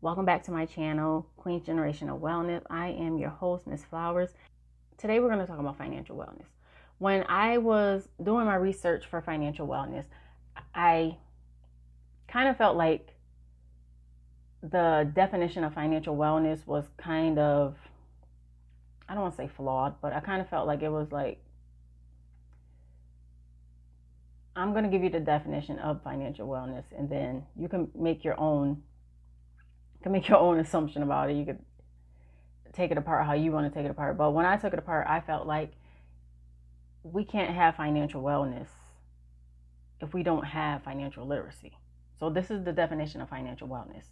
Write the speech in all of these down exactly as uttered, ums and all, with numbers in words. Welcome back to my channel, Queen's Generation of Wellness. I am your host, Miss Flowers. Today we're going to talk about financial wellness. When I was doing my research for financial wellness, I kind of felt like the definition of financial wellness was kind of, I don't want to say flawed, but I kind of felt like it was like, I'm going to give you the definition of financial wellness, and then you can make your own you can make your own assumption about it. You could take it apart how you want to take it apart. But when I took it apart, I felt like we can't have financial wellness if we don't have financial literacy. So this is the definition of financial wellness.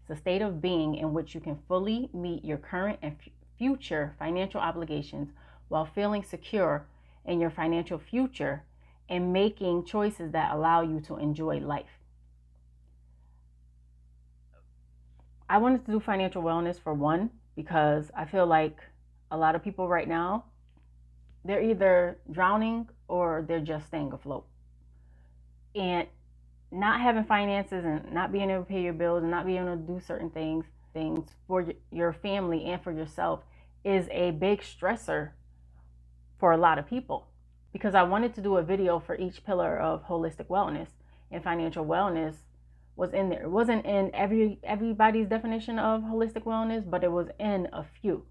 It's a state of being in which you can fully meet your current and f- future financial obligations while feeling secure in your financial future and making choices that allow you to enjoy life. I wanted to do financial wellness for one, because I feel like a lot of people right now, they're either drowning or they're just staying afloat. And not having finances and not being able to pay your bills and not being able to do certain things, things for your family and for yourself is a big stressor for a lot of people. Because I wanted to do a video for each pillar of holistic wellness, and financial wellness was in there. It wasn't in every everybody's definition of holistic wellness, but it was in a few.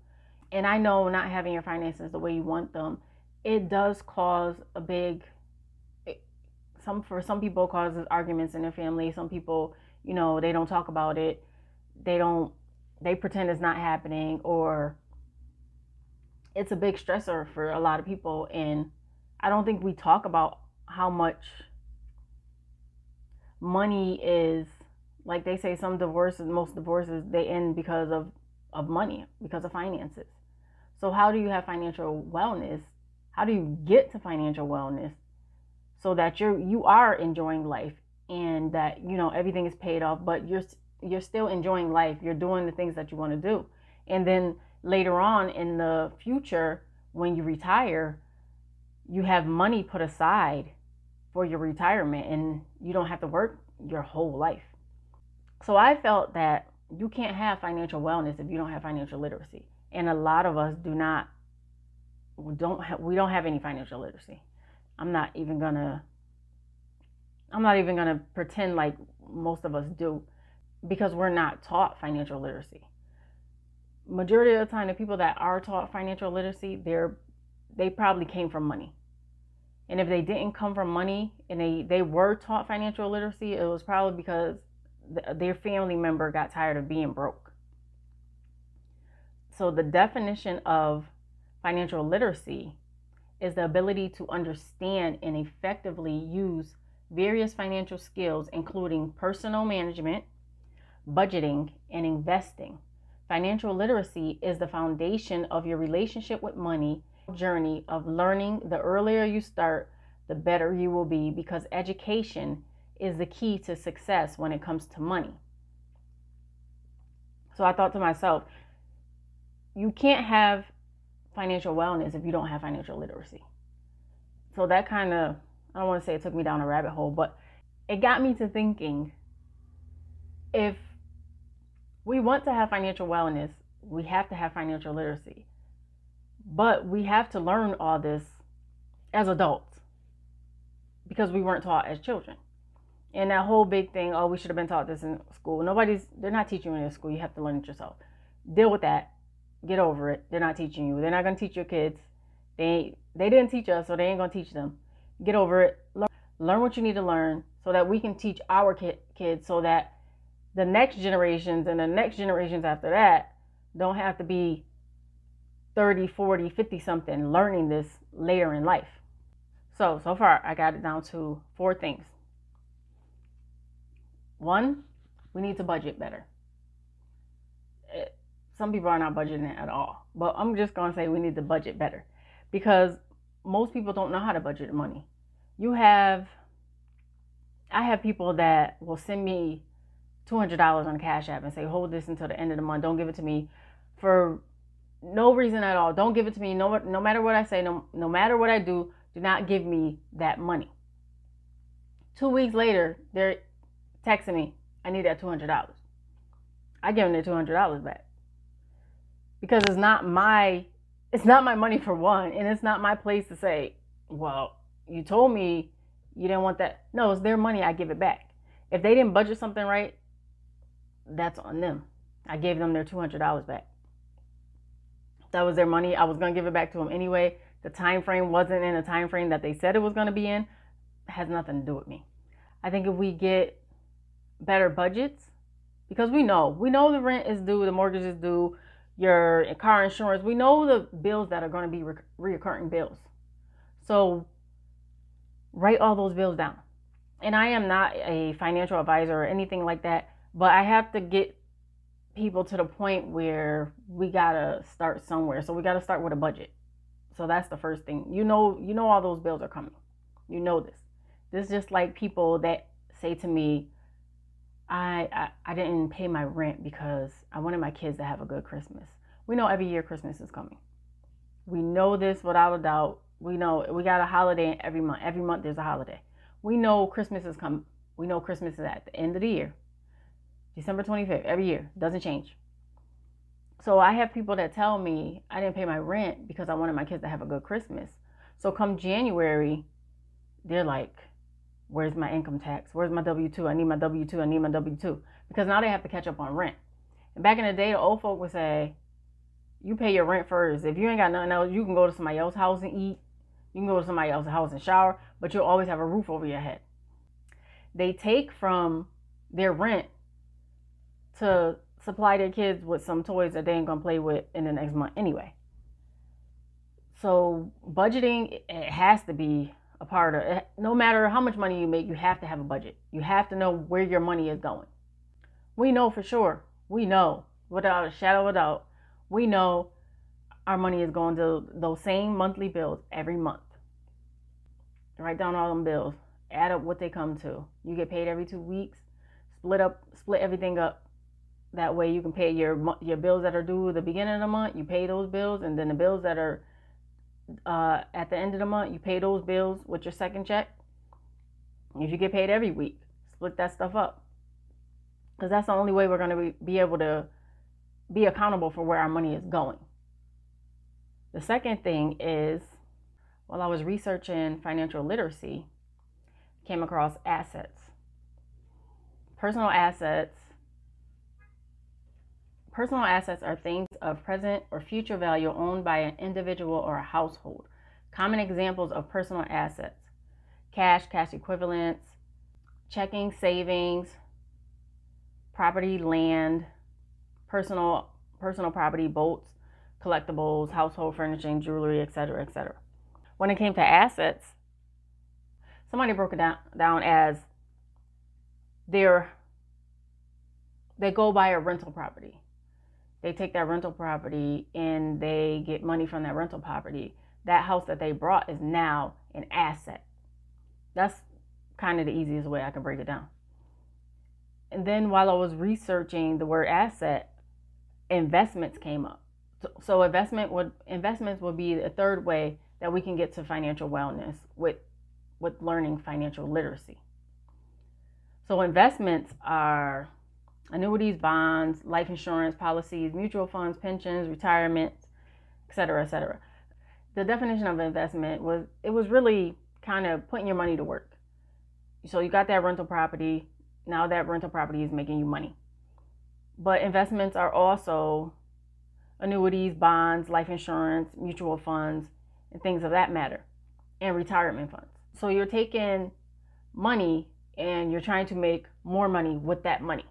And I know not having your finances the way you want them, it does cause a big, it, some for some people causes arguments in their family. Some people, you know, they don't talk about it. They don't, they pretend it's not happening, or it's a big stressor for a lot of people. And I don't think we talk about how much money is, like they say, some divorces, most divorces, they end because of, of money, because of finances. So how do you have financial wellness? How do you get to financial wellness so that you're, you are enjoying life, and that, you know, everything is paid off, but you're, you're still enjoying life. You're doing the things that you want to do. And then later on in the future, when you retire, you have money put aside for your retirement, and you don't have to work your whole life. So I felt that you can't have financial wellness if you don't have financial literacy. And a lot of us do not, we don't have, we don't have any financial literacy. I'm not even gonna, I'm not even gonna pretend like most of us do, because we're not taught financial literacy. Majority of the time, the people that are taught financial literacy, they're they probably came from money. And if they didn't come from money and they, they were taught financial literacy, it was probably because th- their family member got tired of being broke. So the definition of financial literacy is the ability to understand and effectively use various financial skills, including personal management, budgeting, and investing. Financial literacy is the foundation of your relationship with money journey of learning. The earlier you start, the better you will be, because education is the key to success when it comes to money. So I thought to myself, you can't have financial wellness if you don't have financial literacy. So that kind of, I don't want to say it took me down a rabbit hole, but it got me to thinking, if we want to have financial wellness, we have to have financial literacy. But we have to learn all this as adults, because we weren't taught as children. And that whole big thing, oh, we should have been taught this in school. Nobody's, they're not teaching you in school. You have to learn it yourself. Deal with that. Get over it. They're not teaching you. They're not going to teach your kids. They ain't, they didn't teach us, so they ain't going to teach them. Get over it. Learn, learn what you need to learn so that we can teach our kid, kids, so that the next generations and the next generations after that don't have to be thirty, forty, fifty something learning this later in life. So, so far I got it down to four things. One, we need to budget better. It, some people are not budgeting at all, but I'm just going to say we need to budget better, because most people don't know how to budget money. You have, I have people that will send me two hundred dollars on Cash App and say, hold this until the end of the month. Don't give it to me for no reason at all. Don't give it to me. No, no matter what I say, no, no matter what I do, do not give me that money. Two weeks later, they're texting me, I need that two hundred dollars. I give them their two hundred dollars back, because it's not my, it's not my money for one. And it's not my place to say, well, you told me you didn't want that. No, it's their money. I give it back. If they didn't budget something right, that's on them. I gave them their two hundred dollars back. That was their money. I was going to give it back to them anyway. The time frame wasn't in a time frame that they said it was going to be in. It has nothing to do with me. I think if we get better budgets, because we know, we know the rent is due, the mortgage is due, your car insurance, we know the bills that are going to be re- reoccurring bills. So write all those bills down. And I am not a financial advisor or anything like that, but I have to get people to the point where we got to start somewhere. So we got to start with a budget. So that's the first thing. You know, you know all those bills are coming. You know this. This is just like people that say to me, I, I I didn't pay my rent because I wanted my kids to have a good Christmas. We know every year Christmas is coming. We know this without a doubt. We know we got a holiday every month. Every month there's a holiday. We know Christmas is coming. We know Christmas is at the end of the year. December twenty-fifth, every year. Doesn't change. So I have people that tell me I didn't pay my rent because I wanted my kids to have a good Christmas. So come January, they're like, where's my income tax? Where's my W two? I need my W two. I need my W two. Because now they have to catch up on rent. And back in the day, the old folk would say, you pay your rent first. If you ain't got nothing else, you can go to somebody else's house and eat. You can go to somebody else's house and shower, but you'll always have a roof over your head. They take from their rent to supply their kids with some toys that they ain't gonna play with in the next month anyway. So budgeting, it has to be a part of it. No matter how much money you make, you have to have a budget. You have to know where your money is going. We know for sure. We know without a shadow of a doubt. We know our money is going to those same monthly bills every month. Write down all them bills. Add up what they come to. You get paid every two weeks. Split up, split everything up. That way you can pay your your bills that are due at the beginning of the month, you pay those bills, and then the bills that are uh, at the end of the month, you pay those bills with your second check. If you get paid every week, split that stuff up. Because that's the only way we're going to be, be able to be accountable for where our money is going. The second thing is, while I was researching financial literacy, I came across assets. Personal assets. Personal assets are things of present or future value owned by an individual or a household. Common examples of personal assets: cash, cash equivalents, checking, savings, property, land, personal personal property, boats, collectibles, household furnishing, jewelry, et cetera, et cetera. When it came to assets, somebody broke it down, down as they're, they go buy a rental property. They take that rental property and they get money from that rental property. That house that they brought is now an asset. That's kind of the easiest way I can break it down. And then while I was researching the word asset, investments came up. So, so investment would investments would be a third way that we can get to financial wellness with, with learning financial literacy. So investments are annuities, bonds, life insurance policies, mutual funds, pensions, retirements, et cetera, et cetera. The definition of investment was, it was really kind of putting your money to work. So you got that rental property. Now that rental property is making you money. But investments are also annuities, bonds, life insurance, mutual funds, and things of that matter, and retirement funds. So you're taking money and you're trying to make more money with that money.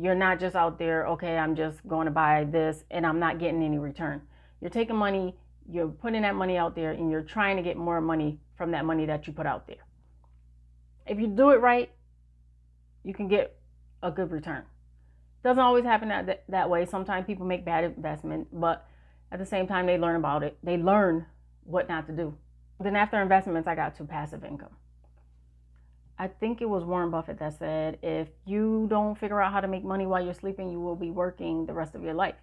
You're not just out there, okay, I'm just going to buy this and I'm not getting any return. You're taking money, you're putting that money out there, and you're trying to get more money from that money that you put out there. If you do it right, you can get a good return. Doesn't always happen that, that way. Sometimes people make bad investments, but at the same time, they learn about it. They learn what not to do. Then after investments, I got to passive income. I think it was Warren Buffett that said, if you don't figure out how to make money while you're sleeping, you will be working the rest of your life,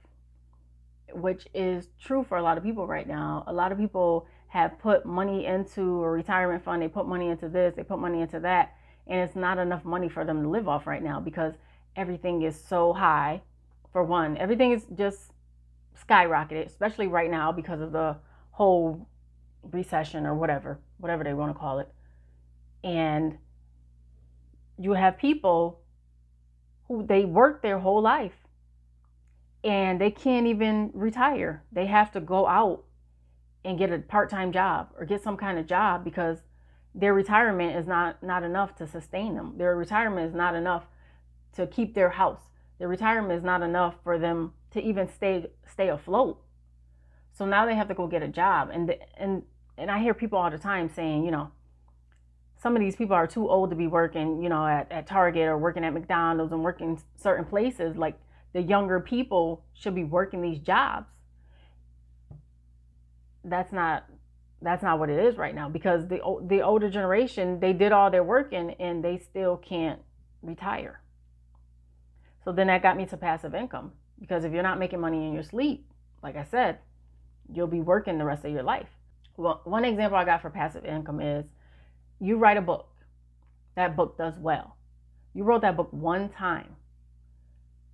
which is true for a lot of people right now. A lot of people have put money into a retirement fund. They put money into this, they put money into that, and it's not enough money for them to live off right now because everything is so high. For one, everything is just skyrocketed, especially right now because of the whole recession or whatever, whatever they want to call it. And you have people who they work their whole life and they can't even retire. They have to go out and get a part-time job or get some kind of job because their retirement is not, not enough to sustain them. Their retirement is not enough to keep their house. Their retirement is not enough for them to even stay stay afloat. So now they have to go get a job. And, the, and, and I hear people all the time saying, you know, some of these people are too old to be working, you know, at, at Target or working at McDonald's and working certain places. Like, the younger people should be working these jobs. That's not... That's not what it is right now, because the the older generation, they did all their working and they still can't retire. So then that got me to passive income, because if you're not making money in your sleep, like I said, you'll be working the rest of your life. Well, one example I got for passive income is you write a book. That book does well. You wrote that book one time.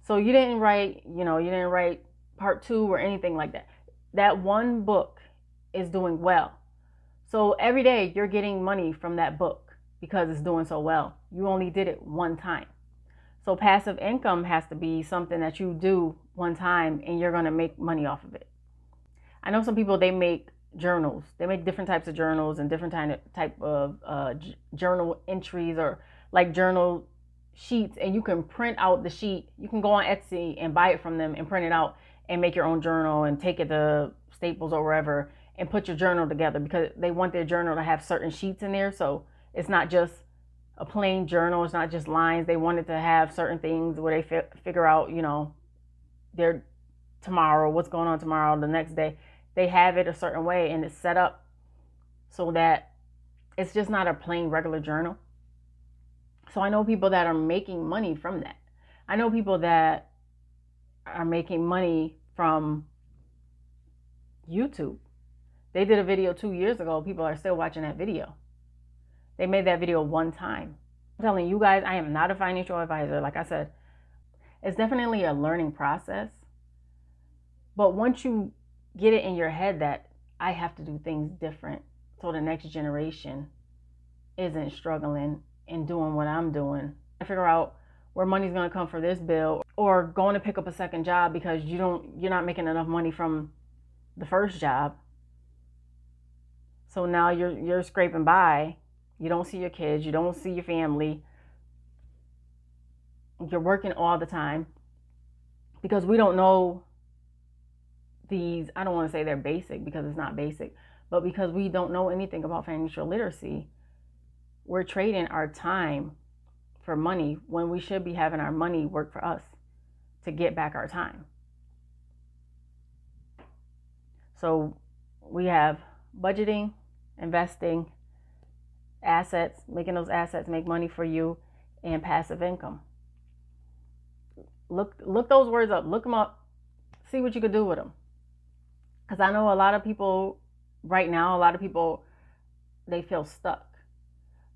So you didn't write, you know, you didn't write part two or anything like that. That one book is doing well. So every day you're getting money from that book because it's doing so well. You only did it one time. So passive income has to be something that you do one time and you're going to make money off of it. I know some people, they make journals. They make different types of journals and different kind of type of uh, journal entries, or like journal sheets, and you can print out the sheet. You can go on Etsy and buy it from them and print it out and make your own journal and take it to Staples or wherever and put your journal together, because they want their journal to have certain sheets in there. So it's not just a plain journal. It's not just lines. They want it to have certain things where they fi- figure out, you know, their tomorrow, what's going on tomorrow, the next day. They have it a certain way and it's set up so that it's just not a plain regular journal. So I know people that are making money from that. I know people that are making money from YouTube. They did a video two years ago. People are still watching that video. They made that video one time. I'm telling you guys, I am not a financial advisor. Like I said, it's definitely a learning process. But once you get it in your head that I have to do things different so the next generation isn't struggling and doing what I'm doing, I figure out where money's going to come for this bill, or going to pick up a second job because you don't, you're not making enough money from the first job. So now you're you're scraping by. You don't see your kids. You don't see your family. You're working all the time, because we don't know these, I don't want to say they're basic because it's not basic, but because we don't know anything about financial literacy, we're trading our time for money when we should be having our money work for us to get back our time. So we have budgeting, investing, assets, making those assets make money for you, and passive income. Look, look those words up, look them up, see what you could do with them. Because I know a lot of people right now, a lot of people, they feel stuck.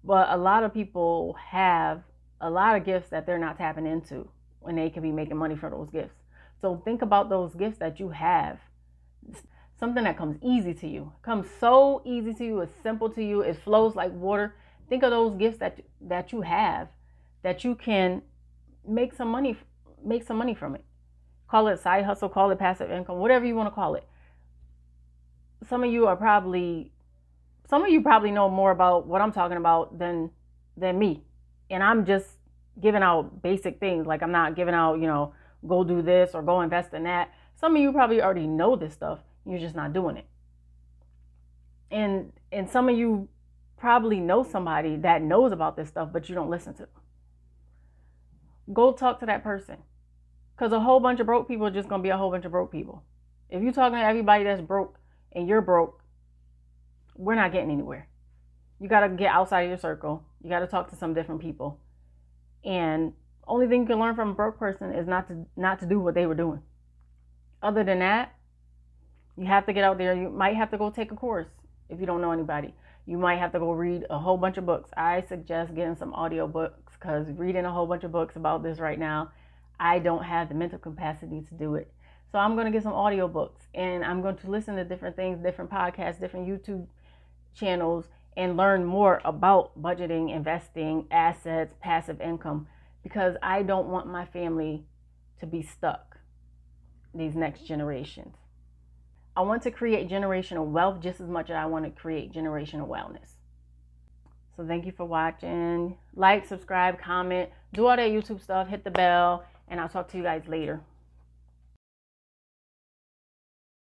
But a lot of people have a lot of gifts that they're not tapping into when they could be making money for those gifts. So think about those gifts that you have. Something that comes easy to you, comes so easy to you, it's simple to you, it flows like water. Think of those gifts that that you have, that you can make some money, make some money from it. Call it side hustle, call it passive income, whatever you want to call it. Some of you are probably, some of you probably know more about what I'm talking about than than me, and I'm just giving out basic things. Like, I'm not giving out, you know, go do this or go invest in that. Some of you probably already know this stuff. You're just not doing it. And and some of you probably know somebody that knows about this stuff, but you don't listen to them. Go talk to that person. Because a whole bunch of broke people are just going to be a whole bunch of broke people. If you're talking to everybody that's broke and you're broke, we're not getting anywhere. You got to get outside of your circle. You got to talk to some different people. And only thing you can learn from a broke person is not to not to do what they were doing. Other than that, you have to get out there. You might have to go take a course if you don't know anybody. You might have to go read a whole bunch of books. I suggest getting some audiobooks, because reading a whole bunch of books about this right now, I don't have the mental capacity to do it. So I'm going to get some audiobooks, and I'm going to listen to different things, different podcasts, different YouTube channels, and learn more about budgeting, investing, assets, passive income, because I don't want my family to be stuck, these next generations. I want to create generational wealth just as much as I want to create generational wellness. So thank you for watching. Like, subscribe, comment, do all that YouTube stuff, hit the bell, and I'll talk to you guys later.